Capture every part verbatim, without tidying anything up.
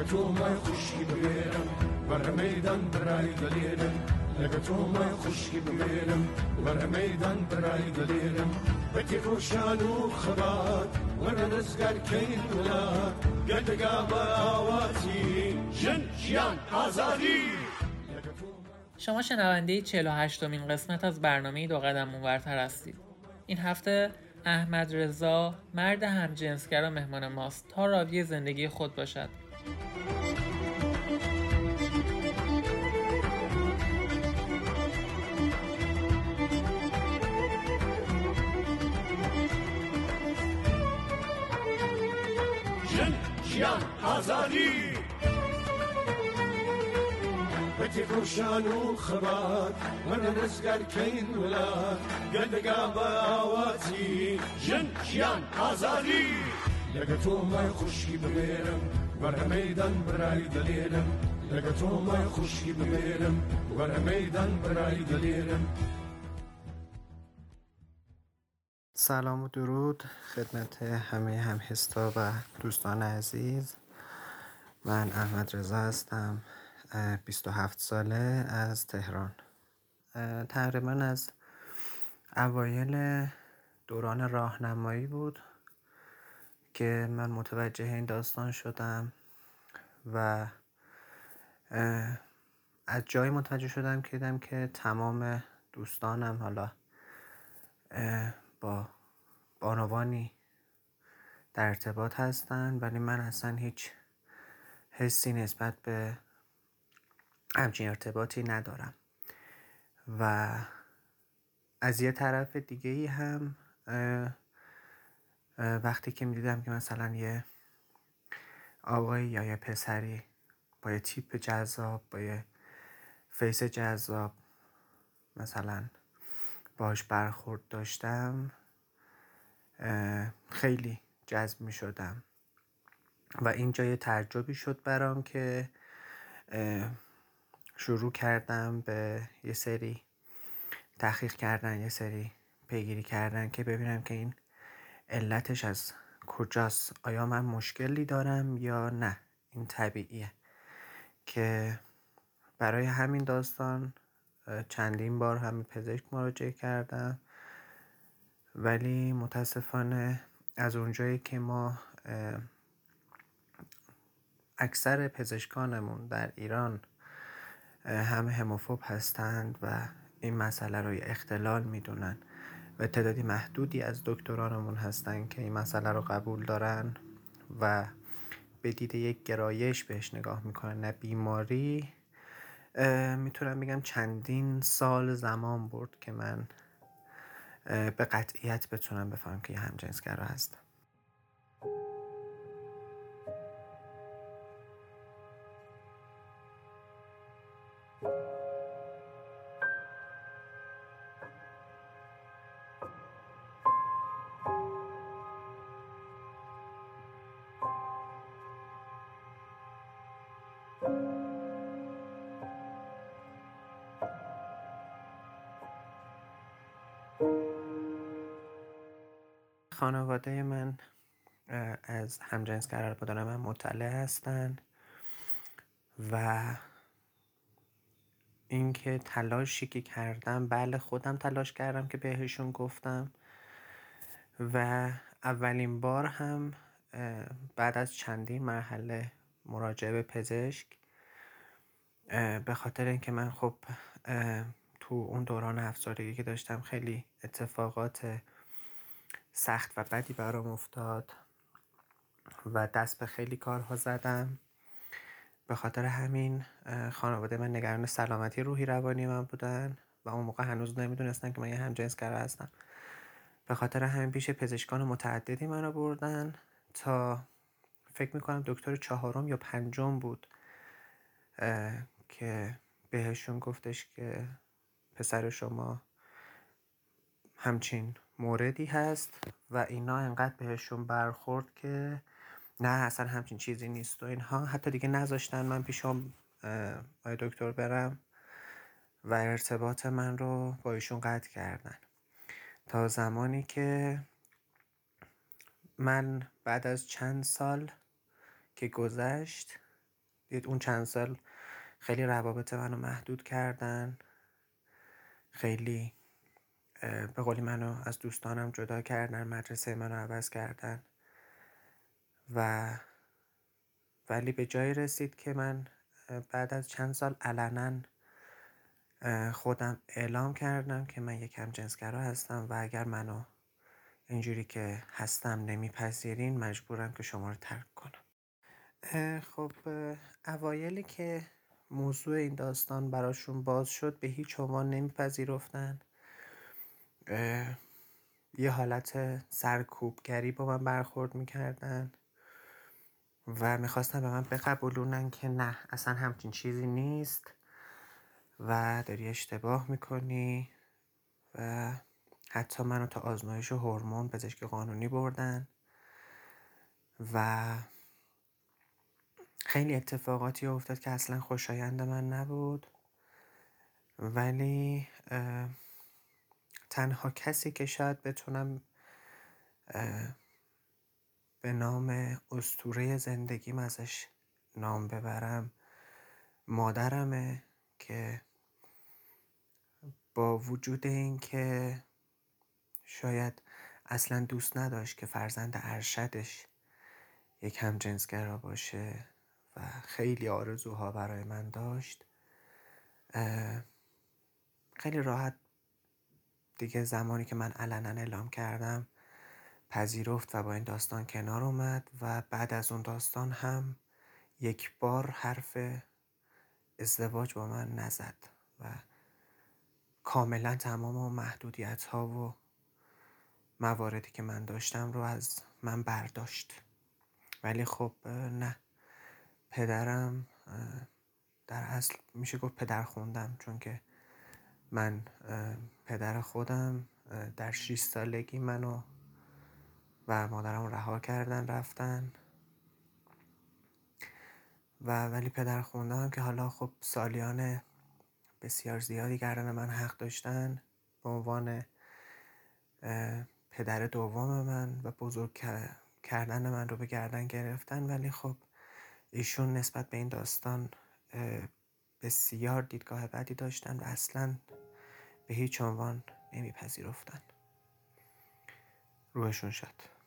لقتو ما يخشي ببينم برا ميدان براي قليلم لقتو ما يخشي ببينم برا ميدان براي قليلم بكيف وشانو خبات وانا نسقر كين ولاد قد قابا اواتي جن جيان آزادي. شما شنونده چهل و هشتمین قسمت از برنامه دو قدم اونورتر هستید. این هفته احمد رضا مرد همجنسگرا مهمان ماست تا راوی زندگی خود باشد. جن جیان آزادی بتي روشان وخبات وانا نسقر كين ولا قد قابا واتي جن جيان أزادي لقتو ما يخشي بغيرم برا ميدان براي دليلم لقتو ما يخشي بغيرم برا ميدان براي دليلم. سلام و درود خدمت همه همحستا و دوستان عزیز. من احمد رضا هستم، بیست و هفت ساله، از تهران. تقریبا از اوایل دوران راهنمایی بود که من متوجه این داستان شدم و از جایی متوجه شدم که دیدم که تمام دوستانم حالا با بانوانی در ارتباط هستن، ولی من اصلا هیچ حسی نسبت به همچین ارتباطی ندارم و از یه طرف دیگه ای هم اه اه وقتی که می دیدم که مثلا یه آقایی یا یه پسری با یه تیپ جذاب، با یه فیس جذاب مثلا باش برخورد داشتم، خیلی جذب می شدم و اینجا یه تعجبی شد برام که شروع کردم به یه سری تحقیق کردن، یه سری پیگیری کردن که ببینم که این علتش از کجاست، آیا من مشکلی دارم یا نه، این طبیعیه. که برای همین داستان چندین بار هم پزشک مراجعه کردم، ولی متاسفانه از اونجایی که ما اکثر پزشکانمون در ایران هم هموفوب هستند و این مسئله رو یه اختلال میدونن و تعدادی محدودی از دکترانمون هستند که این مسئله رو قبول دارن و به دید یک گرایش بهش نگاه میکنن، نه بیماری. میتونم بگم چندین سال زمان برد که من به قطعیت بتونم بفهم که یه همجنسگرا هستم. خانواده من از همجنسگرا بودن من مطلع هستن و اینکه تلاشی که کردم، بله خودم تلاش کردم که بهشون گفتم و اولین بار هم بعد از چندین مرحله مراجعه به پزشک، به خاطر اینکه من خب تو اون دوران افسردگی که داشتم خیلی اتفاقات سخت و بدی برام افتاد و دست به خیلی کارها زدم، به خاطر همین خانواده من نگران سلامتی روحی روانی من بودن و اون موقع هنوز نمیدونستن که من یه همجنسگرا هستم. به خاطر همین پیش پزشکان متعددی منو بردن تا فکر میکنم دکتر چهارم یا پنجم بود که بهشون گفتش که پسر شما همچین موردی هست و اینا انقدر بهشون برخورد که نه اصلا همچین چیزی نیست و اینها، حتی دیگه نذاشتن من پیشم آی دکتر برم و ارتباط من رو با ایشون قطع کردن تا زمانی که من بعد از چند سال که گذشت دید اون چند سال خیلی روابط منو محدود کردن، خیلی به قولی منو از دوستانم جدا کردن، مدرسه منو عوض کردن و ولی به جایی رسید که من بعد از چند سال علناً خودم اعلام کردم که من یک همجنسگرا هستم و اگر منو اینجوری که هستم نمیپذیرین مجبورم که شما رو ترک کنم. خب اوایلی که موضوع این داستان براشون باز شد به هیچ عنوان نمیپذیرفتن، یه حالت سرکوبگری با من برخورد میکردن و میخواستن به من بقبولونن که نه اصلا همچین چیزی نیست و داری اشتباه میکنی و حتی منو تا آزمایش هورمون پزشک قانونی بردن و خیلی اتفاقاتی افتاد که اصلا خوشایند من نبود. ولی تنها کسی که شاید بتونم به نام اسطوره زندگیم ازش نام ببرم مادرمه که با وجود این که شاید اصلا دوست نداشت که فرزند ارشدش یک همجنسگرا باشه و خیلی آرزوها برای من داشت، خیلی راحت دیگه زمانی که من علنا اعلام کردم پذیرفت و با این داستان کنار اومد و بعد از اون داستان هم یک بار حرف ازدواج با من نزد و کاملا تمام و محدودیت ها و مواردی که من داشتم رو از من برداشت. ولی خب نه، پدرم در اصل میشه گفت پدر خوندم، چون که من پدر خودم در شش سالگی منو و مادرم رها کردن رفتن و ولی پدر خوندم که حالا خب سالیان بسیار زیادی گردن من حق داشتن به عنوان پدر دوم من و بزرگ کردن من رو به گردن گرفتن. ولی خب ایشون نسبت به این داستان بسیار دیدگاه بدی داشتن و اصلاً به هیچ عنوان نمیپذیرفتن. روحشون شد.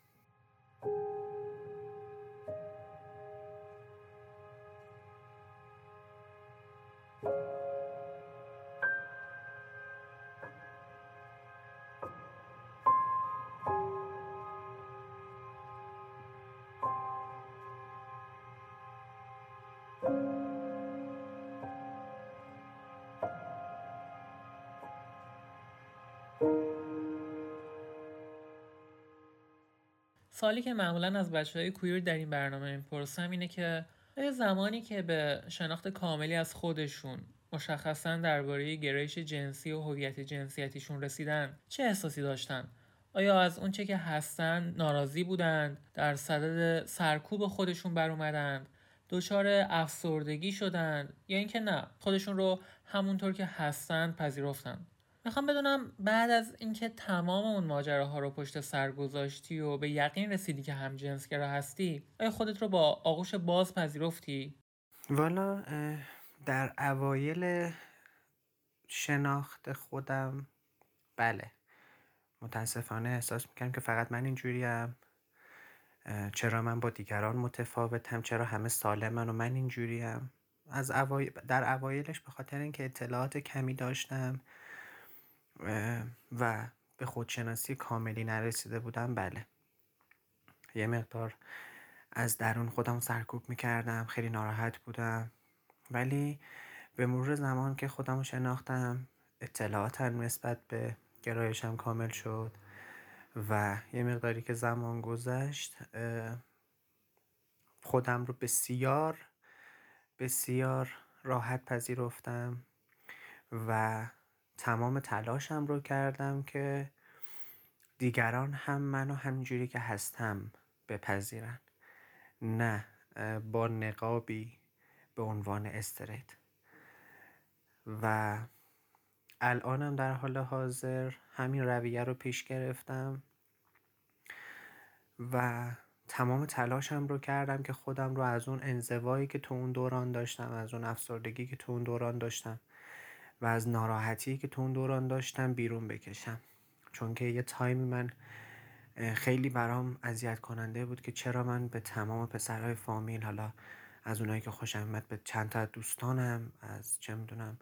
سوالی که معمولا از بچه‌های کویر در این برنامه می‌پرسم اینه که یه زمانی که به شناخت کاملی از خودشون، مشخصاً درباره گرایش جنسی و هویت جنسیتیشون رسیدن، چه احساسی داشتن؟ آیا از اون چه که هستن ناراضی بودند، در صدد سرکوب خودشون بر اومدند، دچار افسردگی شدند، یا اینکه نه، خودشون رو همونطور که هستن پذیرفتند؟ میخوام بدونم بعد از اینکه تمام اون ماجراها رو پشت سر گذاشتی و به یقین رسیدی که همجنسگرا هستی، آیا خودت رو با آغوش باز پذیرفتی؟ والا در اوایل شناخت خودم بله، متاسفانه احساس میکنم که فقط من اینجوریم، چرا من با دیگران متفاوتم، چرا همه سالمن و من اینجوریم. از اوایل در اوایلش به خاطر اینکه اطلاعات کمی داشتم و به خودشناسی کاملی نرسیده بودم، بله یه مقدار از درون خودم سرکوب میکردم، خیلی ناراحت بودم. ولی به مرور زمان که خودم شناختم، اطلاعاتم نسبت به گرایشم کامل شد و یه مقداری که زمان گذشت خودم رو بسیار بسیار راحت پذیرفتم و تمام تلاشم رو کردم که دیگران هم منو همینجوری که هستم بپذیرن، نه با نقابی به عنوان استریت. و الانم در حال حاضر همین رویه رو پیش گرفتم و تمام تلاشم رو کردم که خودم رو از اون انزوایی که تو اون دوران داشتم، از اون افسردگی که تو اون دوران داشتم و از ناراحتی که تو اون دوران داشتم بیرون بکشم، چون که یه تایمی من خیلی برام اذیت کننده بود که چرا من به تمام پسرهای فامیل، حالا از اونایی که خوشم اومد، به چند تا دوستانم، از چه میدونم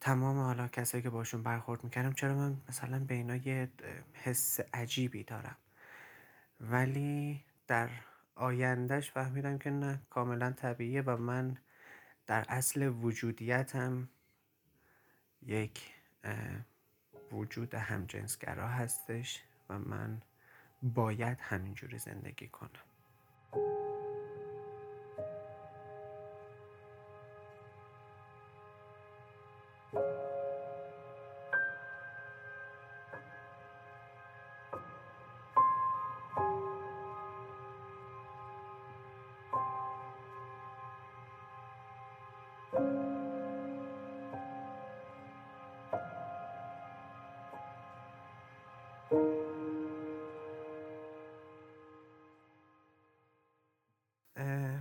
تمام حالا کسایی که باشون برخورد میکردم، چرا من مثلا به اینا یه حس عجیبی دارم. ولی در آیندهش فهمیدم که نه، کاملا طبیعیه و من در اصل وجودیتم یک وجود همجنسگرا هستش و من باید همینجوری زندگی کنم.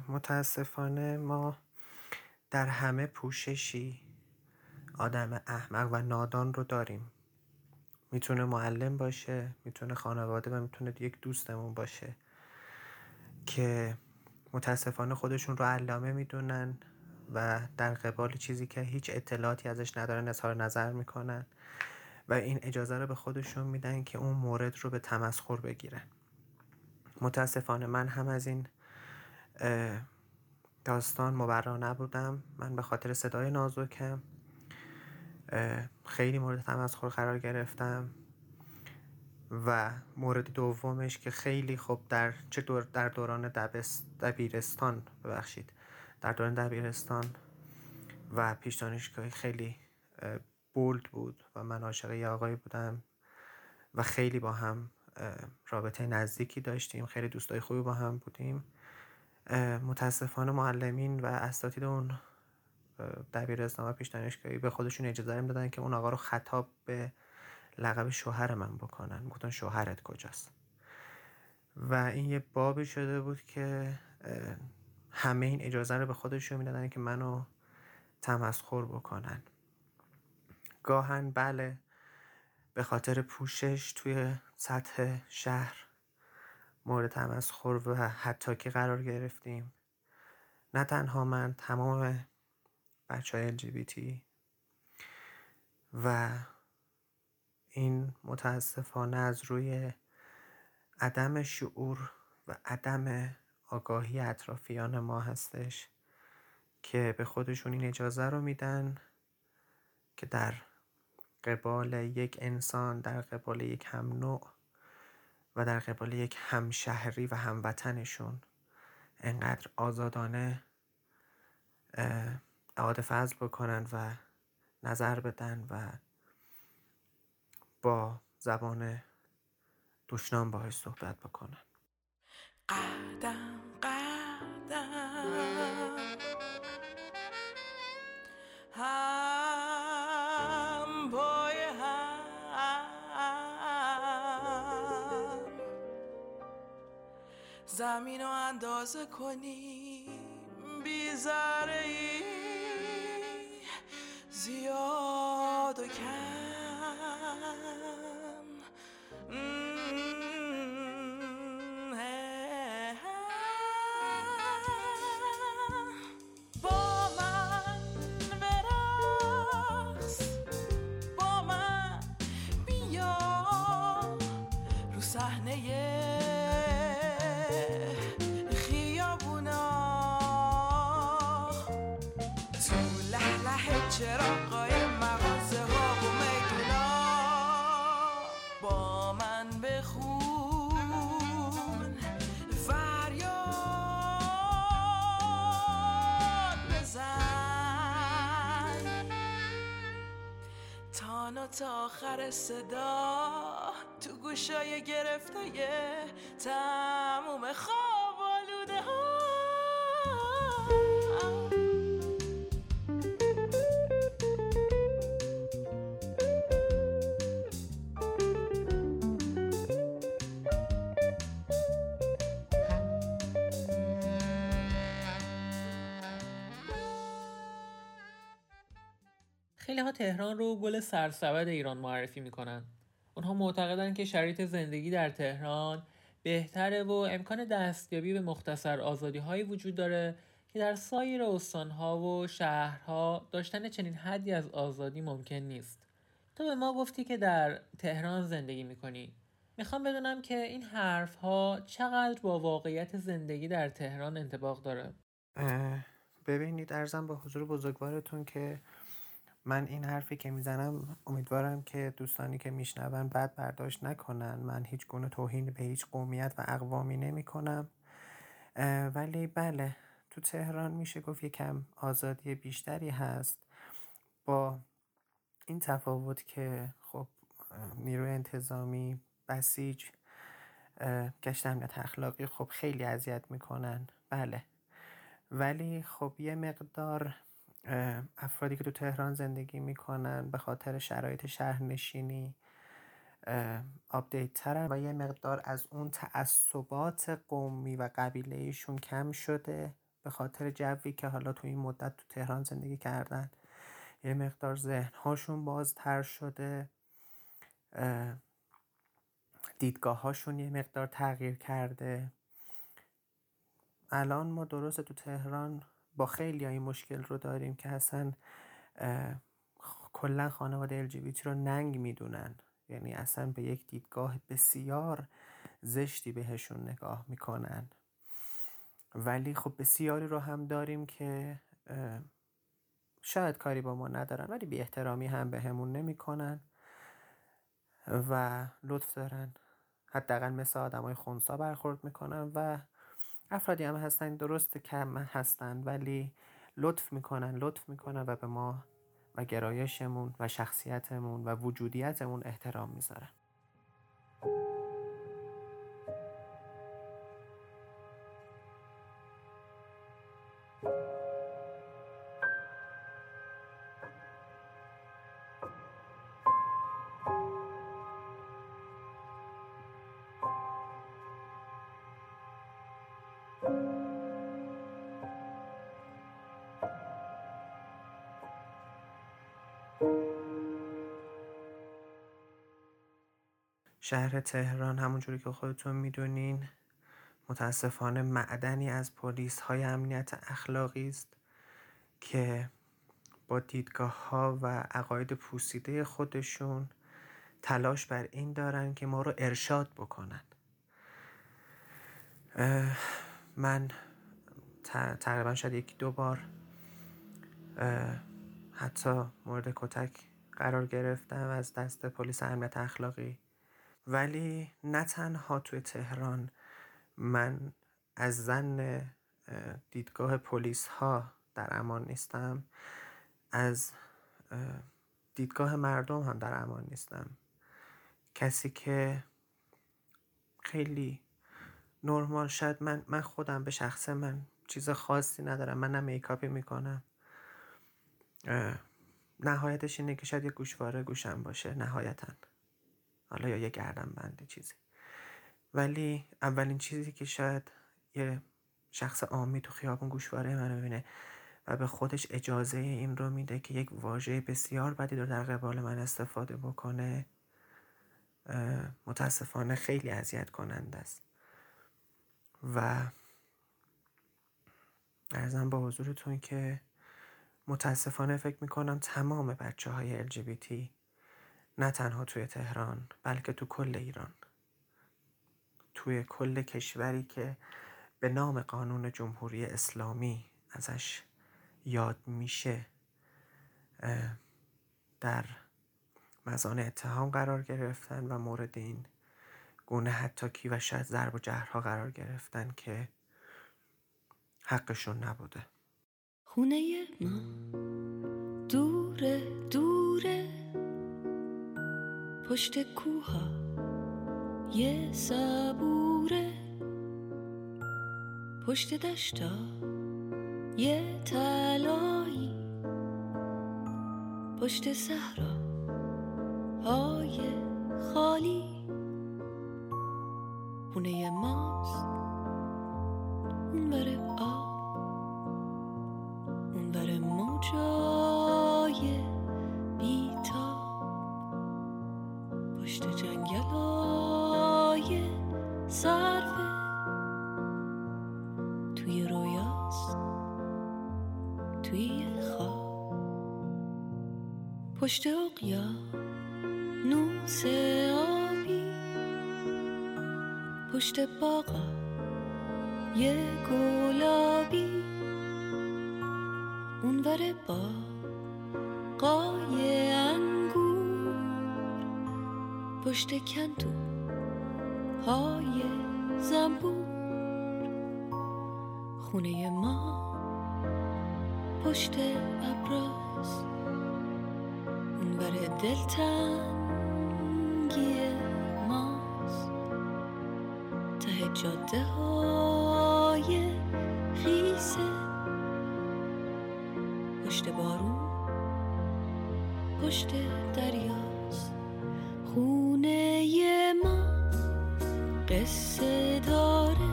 متاسفانه ما در همه پوششی آدم احمق و نادان رو داریم. میتونه معلم باشه، میتونه خانواده و میتونه یک دوستمون باشه که متاسفانه خودشون رو علامه میدونن و در قبال چیزی که هیچ اطلاعاتی ازش ندارن اظهار نظر میکنن و این اجازه رو به خودشون میدن که اون مورد رو به تمسخر بگیرن. متاسفانه من هم از این داستان مبرا نبودم. من به خاطر صدای نازکم خیلی مورد تمسخر قرار گرفتم و مورد دومش که خیلی خب در چه دور در دوران دبیرستان ببخشید در دوران دبیرستان و پیش دانشگاهی خیلی بولد بود و من عاشق یه آقایی بودم و خیلی با هم رابطه نزدیکی داشتیم، خیلی دوستای خوبی با هم بودیم. متاسفانه معلمین و اساتید اون دبیرستان و پیش دانشگاهی به خودشون اجازه دادن که اون آقا رو خطاب به لقب شوهر من بکنن. گفتن شوهرت کجاست؟ و این یه بابی شده بود که همه این اجازه رو به خودشون میدادن که منو تمسخر بکنن. گاهن بله به خاطر پوشش توی سطح شهر مورد تمسخر و حتی که قرار گرفتیم. نه تنها من، تمام بچه های ال جی بی تی و این متاسفانه از روی عدم شعور و عدم آگاهی اطرافیان ما هستش که به خودشون این اجازه رو میدن که در قبال یک انسان، در قبال یک هم نوع و در قبال یک همشهری و هموطنشون انقدر آزادانه اعاده فضل بکنن و نظر بدن و با زبان دشنام باهاش صحبت بکنن. قدم قدم هم پای زمین رو اندازه کنیم، بی ذره‌ای زیاد و کم، با من برقص، با من بیا رو صحنه چراغای مغازه ها و میدونا، با من بخون فریاد بزن تانا تا آخر صدا تو گوشای گرفته تموم خواب آلوده ها. خیلی ها تهران رو گل سرسبد ایران معرفی میکنن. اونها معتقدن که شرایط زندگی در تهران بهتره و امکان دستیابی به مختصر آزادی هایی وجود داره که در سایر استانها و شهرها داشتن چنین حدی از آزادی ممکن نیست. تو به ما گفتی که در تهران زندگی میکنی. میخوام بدونم که این حرف ها چقدر با واقعیت زندگی در تهران انطباق داره. ببینید، عرضم به حضور بزرگوارتون که من این حرفی که میزنم امیدوارم که دوستانی که میشنون بد برداشت نکنن. من هیچ گونه توهین به هیچ قومیت و اقوامی نمی کنم، ولی بله، تو تهران میشه گفت یکم آزادی بیشتری هست، با این تفاوت که خب نیروی انتظامی بسیج گشت امنیت اخلاقی خب خیلی اذیت میکنن. بله، ولی خب یه مقدار افرادی که تو تهران زندگی میکنن به خاطر شرایط شهرنشینی آپدیت ترن و یه مقدار از اون تعصبات قومی و قبیله‌ایشون کم شده، به خاطر جوی که حالا تو این مدت تو تهران زندگی کردن یه مقدار ذهن‌هاشون بازتر شده، دیدگاه‌هاشون یه مقدار تغییر کرده. الان ما درسته تو تهران با خیلی این مشکل رو داریم که اصلا کلا خانواده ال جی بی تی رو ننگ میدونن، یعنی اصلا به یک دیدگاه بسیار زشتی بهشون نگاه میکنن، ولی خب بسیاری رو هم داریم که شاید کاری با ما ندارن ولی بی احترامی هم به همون نمی کنن و لطف دارن، حداقل مثل آدم های خونسا برخورد میکنن و افرادی هم هستن درست کم هستن ولی لطف میکنن لطف میکنن و به ما و گرایشمون و شخصیتمون و وجودیتمون احترام میذارن. شهر تهران همونجوری که خودتون میدونین متاسفانه معدنی از پلیس های امنیت اخلاقی است که با دیدگاه ها و عقاید پوسیده خودشون تلاش بر این دارن که ما رو ارشاد بکنن. من تقریبا شاید یک دو بار حتی مورد کتک قرار گرفتم از دست پلیس امنیت اخلاقی، ولی نه تنها توی تهران من از زن دیدگاه پلیس ها در امان نیستم، از دیدگاه مردم هم در امان نیستم. کسی که خیلی نرمال شد، من من خودم به شخص من چیز خاصی ندارم، من نه میکاپی میکنم، نهایتش اینه که شاید یک گوشواره گوشم باشه نهایتاً، حالا یا یه گردن بنده چیزی، ولی اولین چیزی که شاید یه شخص عامی تو خیابون گوشواره منو ببینه و به خودش اجازه این رو میده که یک واژه بسیار بدی رو در قبال من استفاده بکنه، متاسفانه خیلی اذیت کننده است. و عرضم با حضورتون که متاسفانه فکر میکنم تمام بچه های ال جی بی تی نه تنها توی تهران بلکه تو کل ایران، توی کل کشوری که به نام قانون جمهوری اسلامی ازش یاد میشه در مزان اتهام قرار گرفتن و مورد این گونه حتی کی و شاید ضرب و جرح‌ها قرار گرفتن که حقشون نبوده. خونه ما دوره دوره پشت کوها یه سبوره، پشت دشتا یه تلایی، پشت صحرا های خالی خونه ماست. اون بره آب، اون بره موجای توی خواب پشت اقیا نوس آبی، پشت باقا یه گلابی، اونور با قای انگور، پشت کندو های زنبور، خونه ما پشت ابراز، اونور دلتنگی ماست، ته جاده های خیسه، پشت بارون پشت دریاست، خونه ما قصه داره،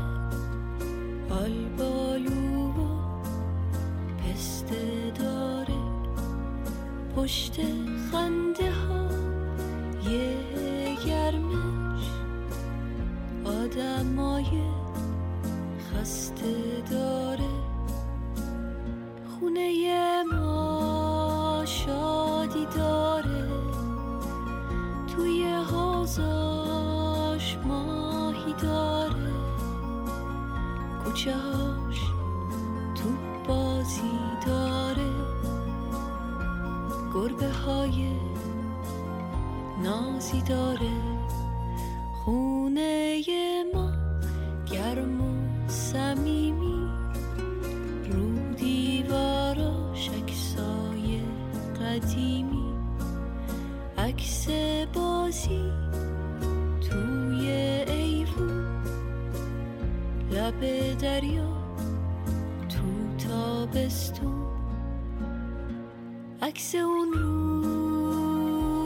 آلبالو و پسته داره، پشت خنده ها یه گرمش، آدمای خسته داره، خونه ما شادی داره، توی حوضاش ماهی داره، کوچه‌هاش توپ بازی داره، گربه‌های نازی داره، خونه ما گرم و صمیمی، رو دیواراش عکسای قدیمی، عکس بازی توی ایوون، لب دریا تو تابستون، عکس اون رو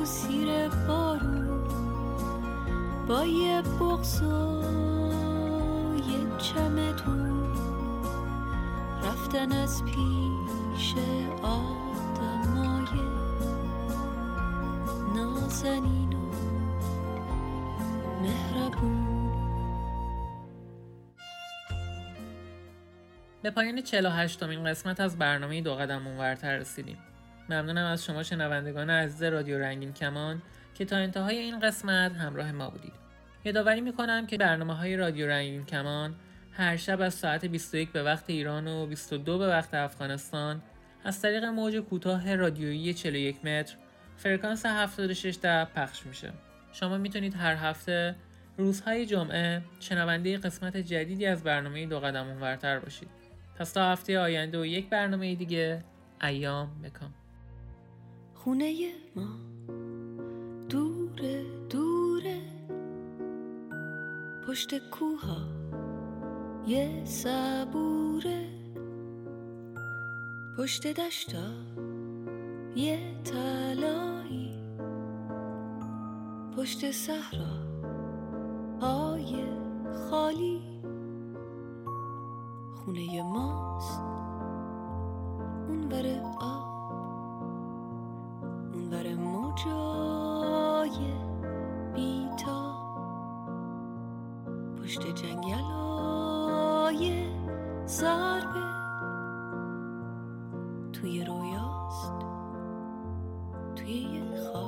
سیر بارون، با یه بغض و یه چمدون، رفتن از پیش آدمای نازنین و مهربون. به پایان چهل و هشتمین قسمت از برنامه دو قدم اونورتر رسیدیم. ممنونم از شما شنوندگان عزیز رادیو رنگین کمان که تا انتهای این قسمت همراه ما بودید. یادآوری می‌کنم که برنامه‌های رادیو رنگین کمان هر شب از ساعت بیست و یک به وقت ایران و بیست و دو به وقت افغانستان از طریق موج کوتاه رادیویی چهل و یک متر فرکانس هفتاد و شش در پخش میشه. شما میتونید هر هفته روزهای جمعه شنونده قسمت جدیدی از برنامه دو قدم اونورتر باشید. پس تا هفته آینده و یک برنامه دیگه، ایام بکام. خونه ما دوره دوره، پشت کوها یه سبوره، پشت دشتا یه تلایی، پشت صحرا های خالی، خونه ماست اونور آب، اونور موجای بیتا، پشت جنگلای زربه، توی رویاست توی خواب.